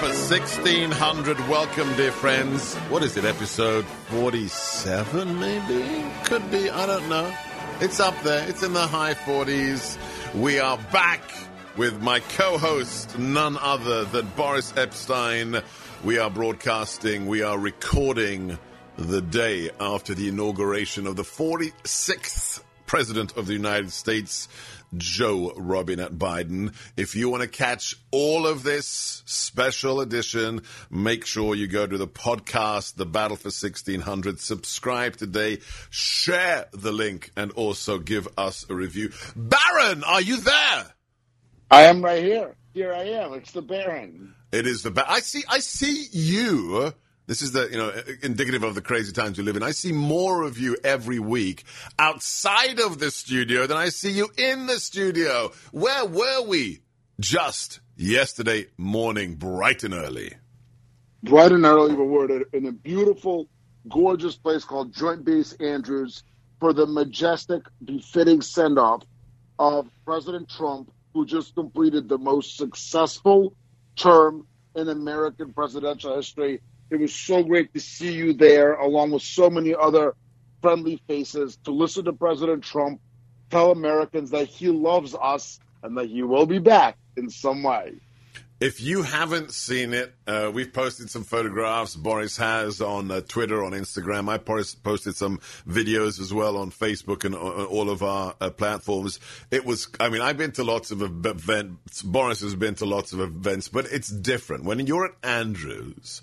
For 1600, welcome, dear friends. What is it, episode 47, maybe? Could be, I don't know. It's up there. It's in the high 40s. We are back with my co-host, none other than Boris Epshteyn. We are broadcasting, we are recording the day after the inauguration of the 46th President of the United States, Joe Robinette Biden. If you want to catch all of this special edition, make sure you go to the podcast, The Battle for 1600. Subscribe today, share the link, and also give us a review. Baron, are you there? I am right here. Here I am. It's the Baron. It is the Baron. I see you. This is the, indicative of the crazy times we live in. I see more of you every week outside of the studio than I see you in the studio. Where were we just yesterday morning, bright and early? Bright and early, we were in a beautiful, gorgeous place called Joint Base Andrews for the majestic, befitting send-off of President Trump, who just completed the most successful term in American presidential history. It was so great to see you there, along with so many other friendly faces, to listen to President Trump tell Americans that he loves us and that he will be back in some way. If you haven't seen it, we've posted some photographs. Boris has on Twitter, on Instagram. I posted some videos as well on Facebook and on all of our platforms. I've been to lots of events. Boris has been to lots of events, but it's different. When you're at Andrews,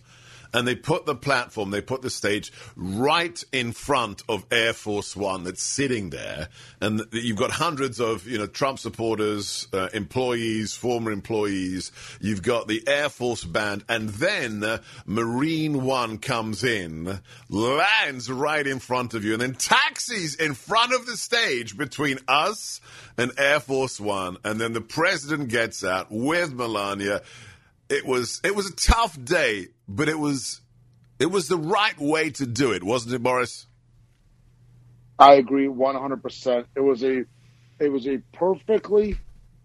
and they put the platform, they put the stage right in front of Air Force One that's sitting there. And you've got hundreds of, Trump supporters, employees, former employees. You've got the Air Force Band. And then Marine One comes in, lands right in front of you, and then taxis in front of the stage between us and Air Force One. And then the president gets out with Melania. It was a tough day, but it was the right way to do it, wasn't it, Boris? I agree 100%. It was a perfectly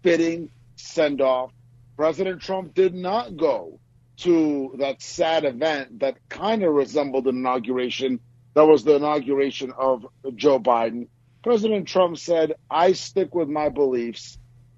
fitting send-off. President Trump did not go to that sad event that kind of resembled an inauguration. That was the inauguration of Joe Biden. President Trump said, "I stick with my beliefs.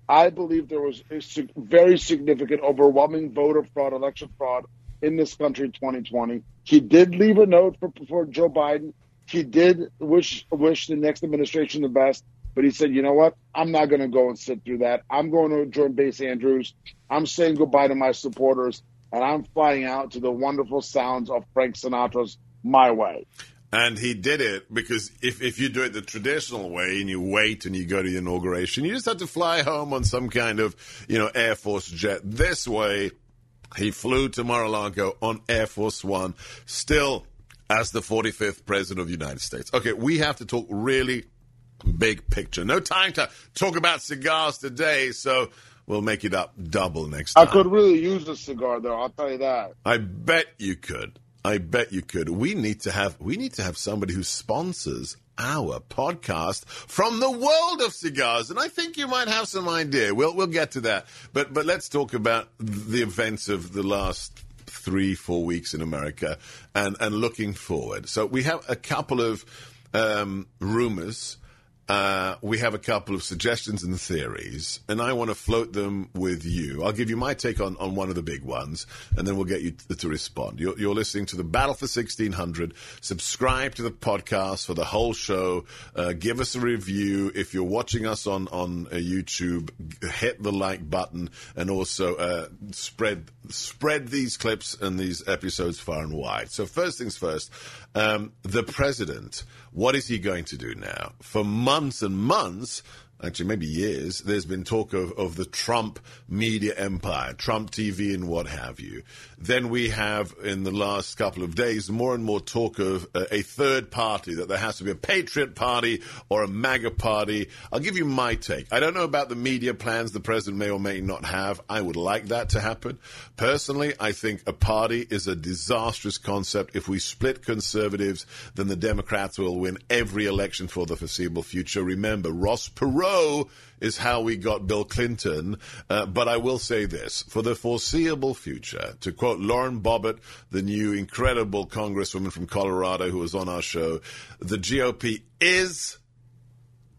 I believe there was a very significant, overwhelming voter fraud, election fraud in this country in 2020. He did leave a note for Joe Biden. He did wish the next administration the best. But he said, you know what? I'm not going to go and sit through that. I'm going to Joint Base Andrews. I'm saying goodbye to my supporters. And I'm flying out to the wonderful sounds of Frank Sinatra's My Way." And he did it because if you do it the traditional way and you wait and you go to the inauguration, you just have to fly home on some kind of, Air Force jet. This way, he flew to Mar-a-Lago on Air Force One, still as the 45th President of the United States. Okay, we have to talk really big picture. No time to talk about cigars today, so we'll make it up double next time. I could really use a cigar, though, I'll tell you that. I bet you could. We need to have somebody who sponsors our podcast from the world of cigars, and I think you might have some idea. We'll get to that, but let's talk about the events of the last 3-4 weeks in America and looking forward. So we have a couple of rumors We have a couple of suggestions and theories, and I want to float them with you. I'll give you my take on one of the big ones, and then we'll get you to respond. You're listening to The Battle for 1600. Subscribe to the podcast for the whole show. Give us a review. If you're watching us on YouTube, hit the like button, and also spread these clips and these episodes far and wide. So first things first, the president, what is he going to do now? For months and months, actually maybe years, there's been talk of the Trump media empire, Trump TV and what have you. Then we have, in the last couple of days, more and more talk of a third party, that there has to be a Patriot Party or a MAGA party. I'll give you my take. I don't know about the media plans the president may or may not have. I would like that to happen. Personally, I think a party is a disastrous concept. If we split conservatives, then the Democrats will win every election for the foreseeable future. Remember, Ross Perot is how we got Bill Clinton. But I will say this, for the foreseeable future, to quote Lauren Boebert, the new incredible congresswoman from Colorado who was on our show, the GOP is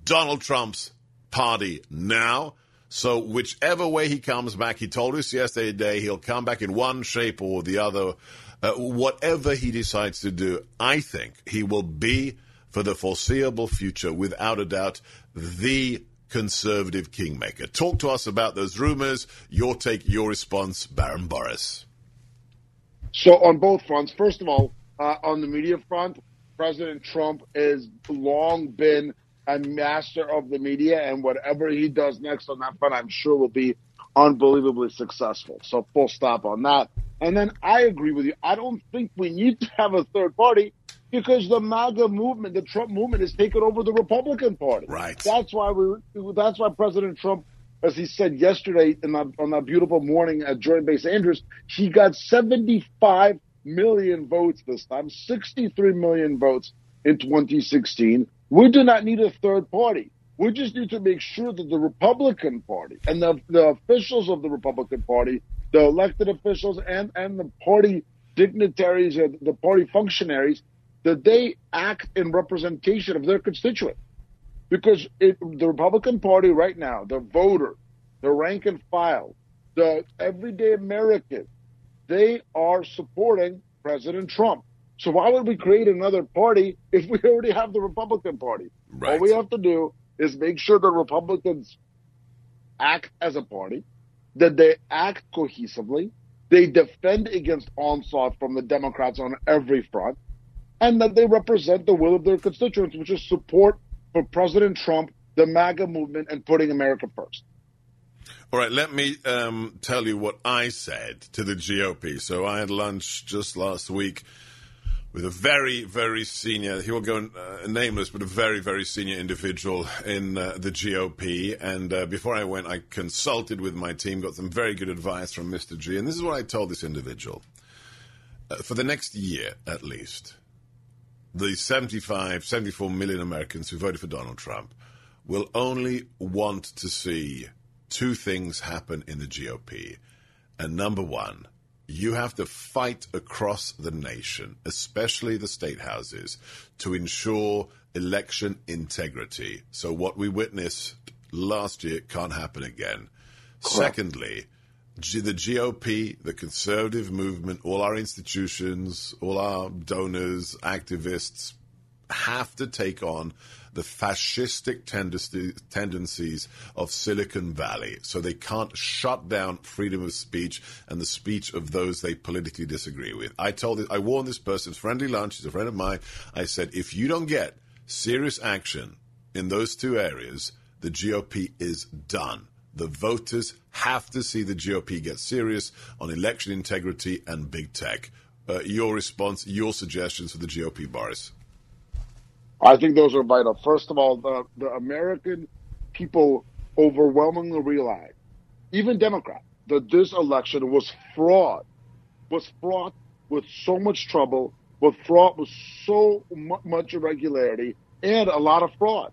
Donald Trump's party now. So whichever way he comes back, he told us yesterday he'll come back in one shape or the other. Whatever he decides to do, I think he will be, for the foreseeable future, without a doubt, the conservative kingmaker. Talk to us about those rumors, your take, your response, Baron Boris. So on both fronts, first of all, on the media front, President Trump has long been a master of the media, and whatever he does next on that front, I'm sure will be unbelievably successful. So full stop on that. And then I agree with you. I don't think we need to have a third party, because the MAGA movement, the Trump movement, has taken over the Republican Party. Right. That's why that's why President Trump, as he said yesterday on that beautiful morning at Joint Base Andrews, he got 75 million votes this time, 63 million votes in 2016. We do not need a third party. We just need to make sure that the Republican Party and the officials of the Republican Party, the elected officials and the party dignitaries and the party functionaries, that they act in representation of their constituent. Because the Republican Party right now, the voter, the rank and file, the everyday American, they are supporting President Trump. So why would we create another party if we already have the Republican Party? Right. All we have to do is make sure the Republicans act as a party, that they act cohesively, they defend against onslaught from the Democrats on every front, and that they represent the will of their constituents, which is support for President Trump, the MAGA movement, and putting America first. All right, let me tell you what I said to the GOP. So I had lunch just last week with a very, very senior, he will go nameless, but a very, very senior individual in the GOP. And before I went, I consulted with my team, got some very good advice from Mr. G. And this is what I told this individual. For the next year, at least, the 74 million Americans who voted for Donald Trump will only want to see two things happen in the GOP. And number one, you have to fight across the nation, especially the state houses, to ensure election integrity. So what we witnessed last year can't happen again. Cool. Secondly, the GOP, the conservative movement, all our institutions, all our donors, activists have to take on the fascistic tendencies of Silicon Valley, so they can't shut down freedom of speech and the speech of those they politically disagree with. I warned this person, friendly lunch, he's a friend of mine. I said, if you don't get serious action in those two areas, the GOP is done. The voters have to see the GOP get serious on election integrity and big tech. Your response, your suggestions for the GOP, Boris? I think those are vital. First of all, the American people overwhelmingly realize, even Democrats, that this election was fraught with so much trouble, was fraught with so much irregularity, and a lot of fraud.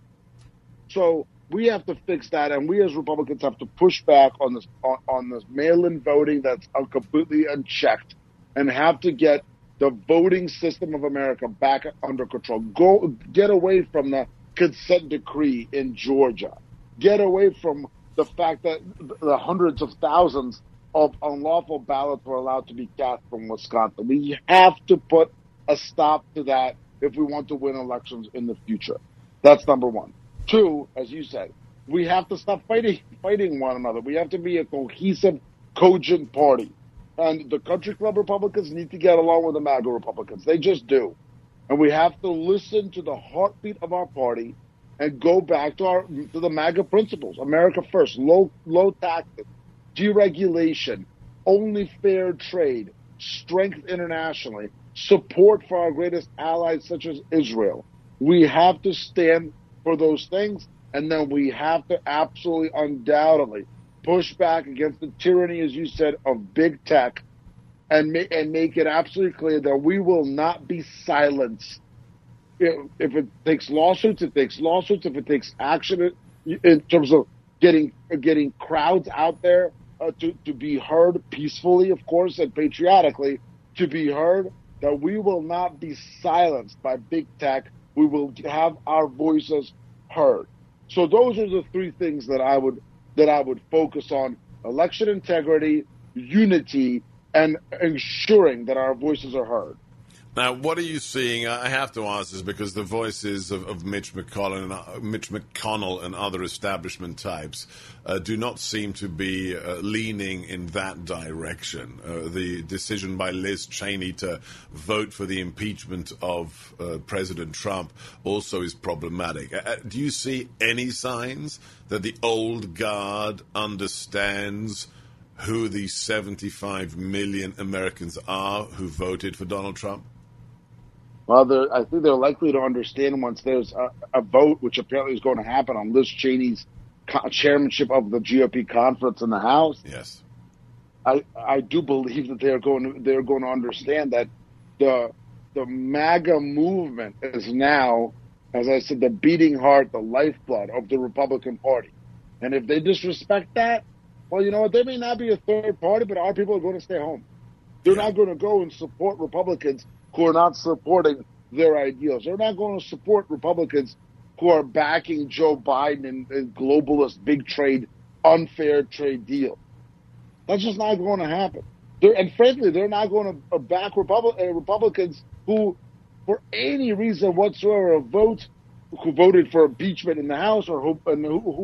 So we have to fix that, and we as Republicans have to push back on this mail-in voting that's completely unchecked, and have to get the voting system of America back under control. Get away from the consent decree in Georgia. Get away from the fact that the hundreds of thousands of unlawful ballots were allowed to be cast from Wisconsin. We have to put a stop to that if we want to win elections in the future. That's number one. Two, as you said, we have to stop fighting one another. We have to be a cohesive, cogent party. And the country club Republicans need to get along with the MAGA Republicans. They just do. And we have to listen to the heartbeat of our party and go back to the MAGA principles. America first, low taxes, deregulation, only fair trade, strength internationally, support for our greatest allies such as Israel. We have to stand for those things, and then we have to absolutely, undoubtedly, push back against the tyranny, as you said, of big tech, and make it absolutely clear that we will not be silenced. If it takes lawsuits, it takes lawsuits. If it takes action in terms of getting crowds out there to be heard peacefully, of course, and patriotically, to be heard, that we will not be silenced by big tech. We will have our voices heard. So those are the three things that I would focus on: election integrity, unity, and ensuring that our voices are heard. Now, what are you seeing? I have to ask this because the voices of Mitch McConnell and other establishment types do not seem to be leaning in that direction. The decision by Liz Cheney to vote for the impeachment of President Trump also is problematic. Do you see any signs that the old guard understands who the 75 million Americans are who voted for Donald Trump? Well, I think they're likely to understand once there's a vote, which apparently is going to happen on Liz Cheney's chairmanship of the GOP conference in the House. Yes, I do believe that they're going to understand that the MAGA movement is now, as I said, the beating heart, the lifeblood of the Republican Party. And if they disrespect that, well, you know what? They may not be a third party, but our people are going to stay home. They're not going to go and support Republicans who are not supporting their ideals. They're not going to support Republicans who are backing Joe Biden and globalist big trade, unfair trade deal. That's just not going to happen. And frankly, they're not going to back Republicans who, for any reason whatsoever, who voted for impeachment in the House or who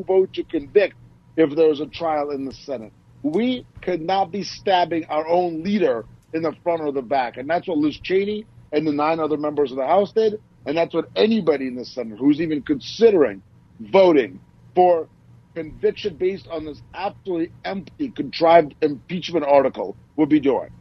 vote to convict if there's a trial in the Senate. We could not be stabbing our own leader in the front or the back. And that's what Liz Cheney and the 9 other members of the House did. And that's what anybody in the Senate who's even considering voting for conviction based on this absolutely empty, contrived impeachment article would be doing.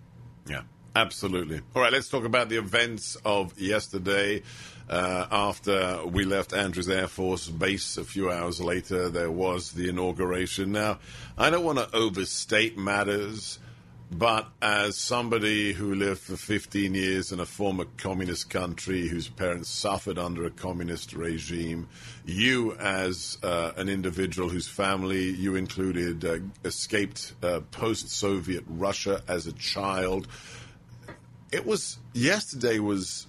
Yeah, absolutely. All right, let's talk about the events of yesterday. After we left Andrews Air Force Base a few hours later, there was the inauguration. Now, I don't want to overstate matters, but as somebody who lived for 15 years in a former communist country whose parents suffered under a communist regime, you as an individual whose family, you included, escaped post-Soviet Russia as a child. Yesterday was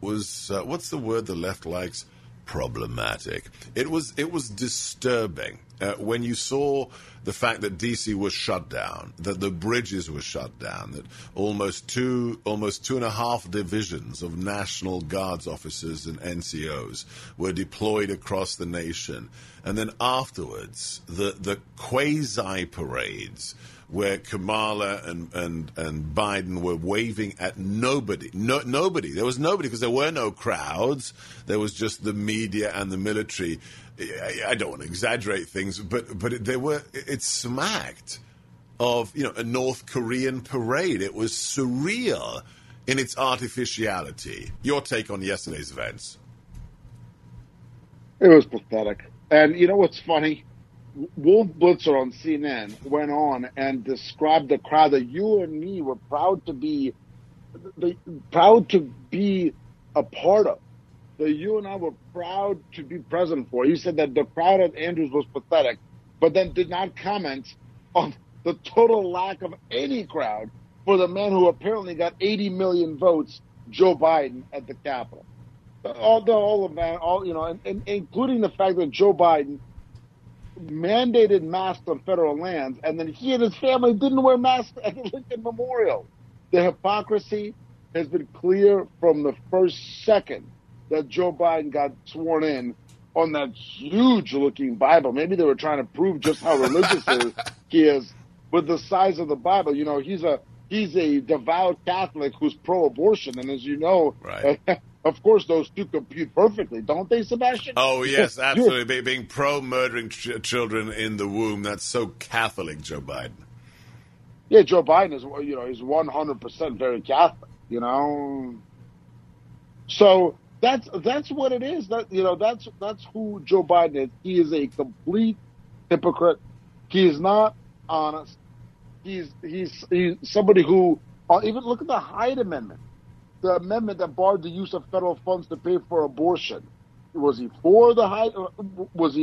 what's the word the left likes? Problematic. It was disturbing when you saw the fact that D.C. was shut down, that the bridges were shut down, that almost two and a half divisions of National Guards officers and NCOs were deployed across the nation. And then afterwards, the quasi-parades where Kamala and Biden were waving at nobody. Nobody. There was nobody because there were no crowds. There was just the media and the military. I don't want to exaggerate things, but it smacked of, you know, a North Korean parade. It was surreal in its artificiality. Your take on yesterday's events? It was pathetic. And you know what's funny? Wolf Blitzer on CNN went on and described the crowd that you and me were proud to be a part of, that you and I were proud to be present for. He said that the crowd at Andrews was pathetic, but then did not comment on the total lack of any crowd for the man who apparently got 80 million votes, Joe Biden, at the Capitol. all, including the fact that Joe Biden mandated masks on federal lands, and then he and his family didn't wear masks at the Lincoln Memorial. The hypocrisy has been clear from the first second that Joe Biden got sworn in on that huge-looking Bible. Maybe they were trying to prove just how religious he is with the size of the Bible. You know, he's a devout Catholic who's pro-abortion, and as you know, right. Of course, those two compute perfectly, don't they, Sebastian? Oh, yes, absolutely. Being pro-murdering children in the womb, that's so Catholic, Joe Biden. Yeah, Joe Biden is, is 100% very Catholic, So that's what it is. That's who Joe Biden is. He is a complete hypocrite. He is not honest. He's somebody who, even look at the Hyde Amendment. The amendment that barred the use of federal funds to pay for abortion. Was he for the Hyde Amendment? Was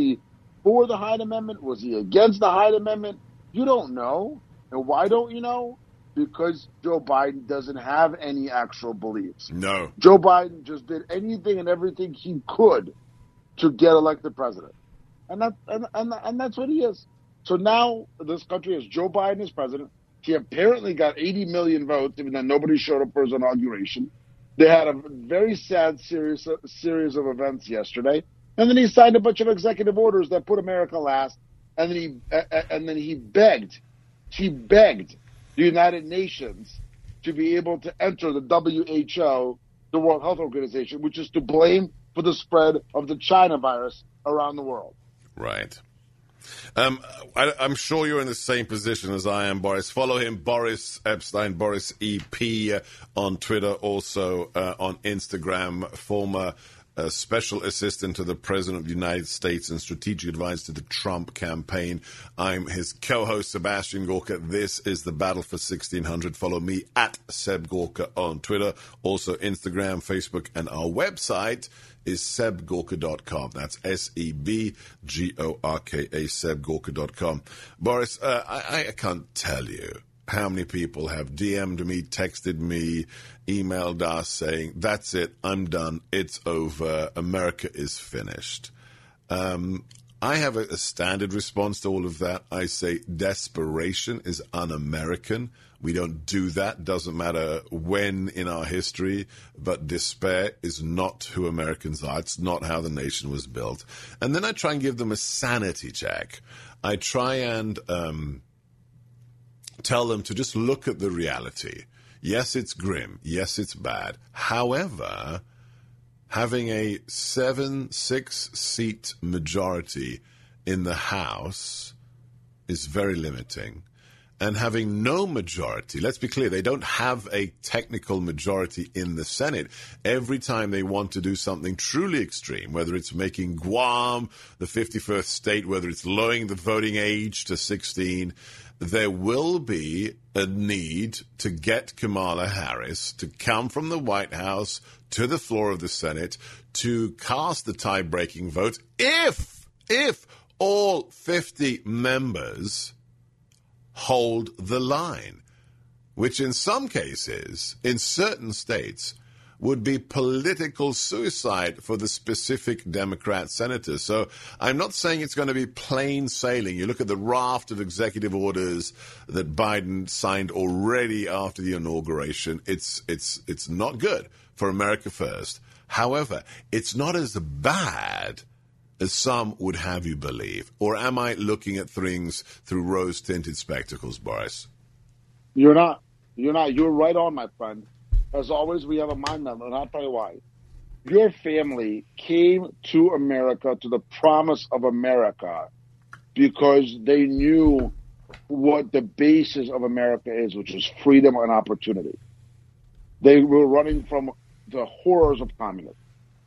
he against the Hyde Amendment? You don't know. And why don't you know? Because Joe Biden doesn't have any actual beliefs. No. Joe Biden just did anything and everything he could to get elected president. And that's what he is. So now this country has Joe Biden as president. He apparently got 80 million votes, even though nobody showed up for his inauguration. They had a very sad series of events yesterday, and then he signed a bunch of executive orders that put America last. And then he begged the United Nations to be able to enter the WHO, the World Health Organization, which is to blame for the spread of the China virus around the world. Right. I'm sure you're in the same position as I am, Boris. Follow him, Boris Epshteyn, Boris EP, on Twitter, also on Instagram, former special assistant to the President of the United States and strategic advisor to the Trump campaign. I'm his co-host, Sebastian Gorka. This is The Battle for 1600. Follow me at SebGorka on Twitter, also Instagram, Facebook, and our website is SebGorka.com. That's SebGorka, SebGorka.com. Boris, I can't tell you how many people have DM'd me, texted me, emailed us saying, that's it, I'm done, it's over, America is finished. I have a standard response to all of that. I say desperation is un-American. We don't do that. Doesn't matter when in our history, but despair is not who Americans are. It's not how the nation was built. And then I try and give them a sanity check. I try and tell them to just look at the reality. Yes, it's grim. Yes, it's bad. However, having a 7-6 seat majority in the House is very limiting. And having no majority, let's be clear, they don't have a technical majority in the Senate. Every time they want to do something truly extreme, whether it's making Guam the 51st state, whether it's lowering the voting age to 16, there will be a need to get Kamala Harris to come from the White House to the floor of the Senate to cast the tie-breaking vote if all 50 members hold the line, which in some cases, in certain states, would be political suicide for the specific Democrat senators. So I'm not saying it's going to be plain sailing. You look at the raft of executive orders that Biden signed already after the inauguration. It's not good for America first. However, it's not as bad as some would have you believe. Or am I looking at things through rose-tinted spectacles, Boris? You're not. You're not. You're right on, my friend. As always, we have a mind memo, and I'll tell you why. Your family came to America, to the promise of America, because they knew what the basis of America is, which is freedom and opportunity. They were running from the horrors of communism.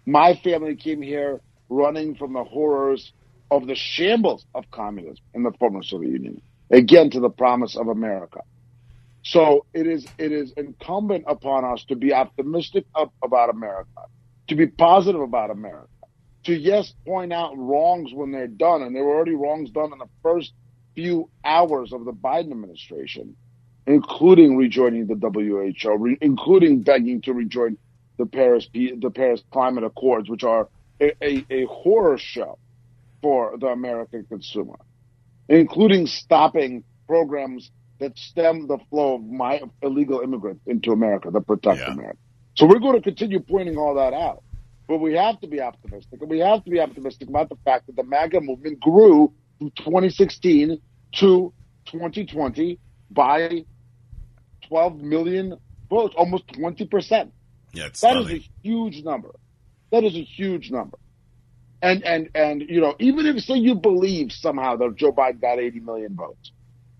My family came here running from the horrors of the shambles of communism in the former Soviet Union, again, to the promise of America. So it is incumbent upon us to be optimistic about America, to be positive about America, to, yes, point out wrongs when they're done, and there were already wrongs done in the first few hours of the Biden administration, including rejoining the WHO, including begging to rejoin the Paris Climate Accords, which are a horror show for the American consumer, including stopping programs that stem the flow of illegal immigrants into America, that protect America. So we're going to continue pointing all that out. But we have to be optimistic. And we have to be optimistic about the fact that the MAGA movement grew from 2016 to 2020 by 12 million votes, almost 20%. Yeah, that is a huge number. That is a huge number. And you know, even if, say, you believe somehow that Joe Biden got 80 million votes,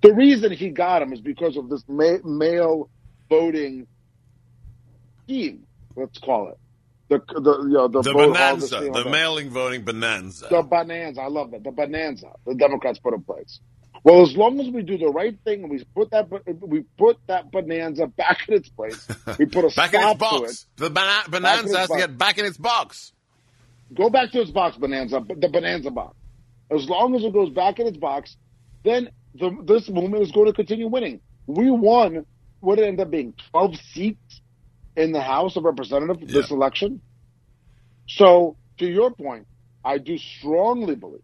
the reason he got them is because of this mail voting scheme, let's call it. The bonanza, the mailing voting bonanza. The bonanza, I love that, the bonanza the Democrats put in place. Well, as long as we do the right thing and we put that bonanza back in its place, we put a back stop in its box. To it. The bonanza has to get back in its box. Go back to its box, bonanza, the bonanza box. As long as it goes back in its box, then this movement is going to continue winning. We won, what it ended up being, 12 seats in the House of Representatives this election. So, to your point, I do strongly believe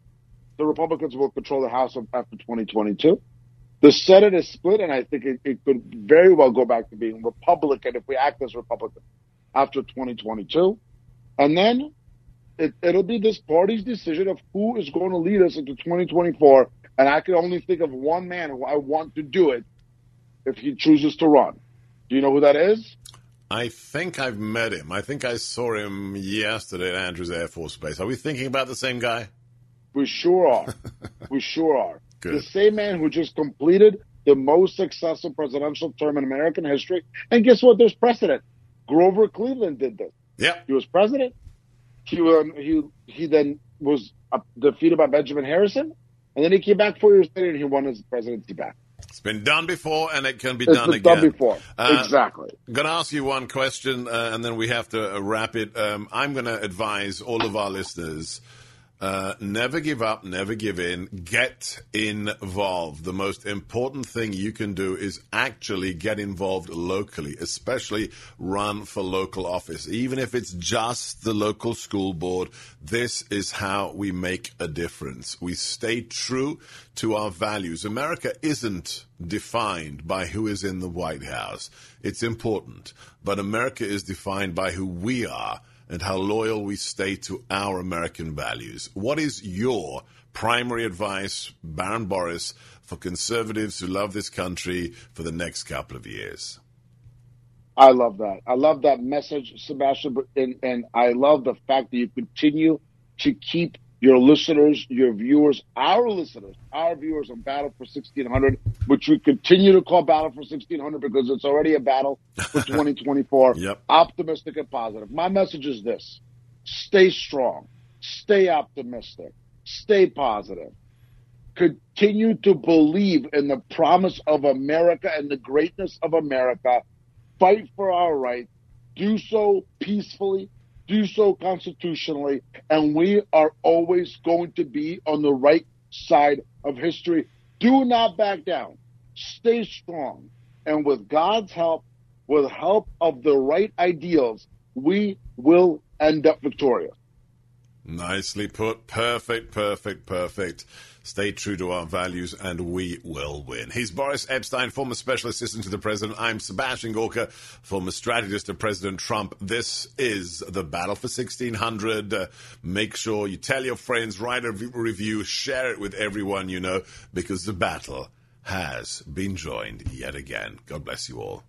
the Republicans will control the House after 2022. The Senate is split, and I think it could very well go back to being Republican if we act as Republicans after 2022. And then it'll be this party's decision of who is going to lead us into 2024. And I can only think of one man who I want to do it if he chooses to run. Do you know who that is? I think I've met him. I think I saw him yesterday at Andrews Air Force Base. Are we thinking about the same guy? We sure are. We sure are. Good. The same man who just completed the most successful presidential term in American history. And guess what? There's precedent. Grover Cleveland did this. Yeah. He was president. He then was defeated by Benjamin Harrison. And then he came back 4 years later and he won his presidency back. It's been done before, and it can be done again. It's been done before, exactly. I'm going to ask you one question, and then we have to wrap it. I'm going to advise all of our listeners, never give up, never give in. Get involved. The most important thing you can do is actually get involved locally, especially run for local office. Even if it's just the local school board, this is how we make a difference. We stay true to our values. America isn't defined by who is in the White House. It's important, but America is defined by who we are and how loyal we stay to our American values. What is your primary advice, Baron Boris, for conservatives who love this country for the next couple of years? I love that. I love that message, Sebastian, and I love the fact that you continue to keep your listeners, your viewers, our viewers on Battle for 1600, which we continue to call Battle for 1600 because it's already a battle for 2024, optimistic and positive. My message is this: stay strong, stay optimistic, stay positive, continue to believe in the promise of America and the greatness of America, fight for our rights, do so peacefully, do so constitutionally, and we are always going to be on the right side of history. Do not back down. Stay strong. And with God's help, with help of the right ideals, we will end up victorious. Nicely put. Perfect. Stay true to our values, and we will win. He's Boris Epshteyn, former special assistant to the president. I'm Sebastian Gorka, former strategist to President Trump. This is the Battle for 1600. Make sure you tell your friends, write a review, share it with everyone you know, because the battle has been joined yet again. God bless you all.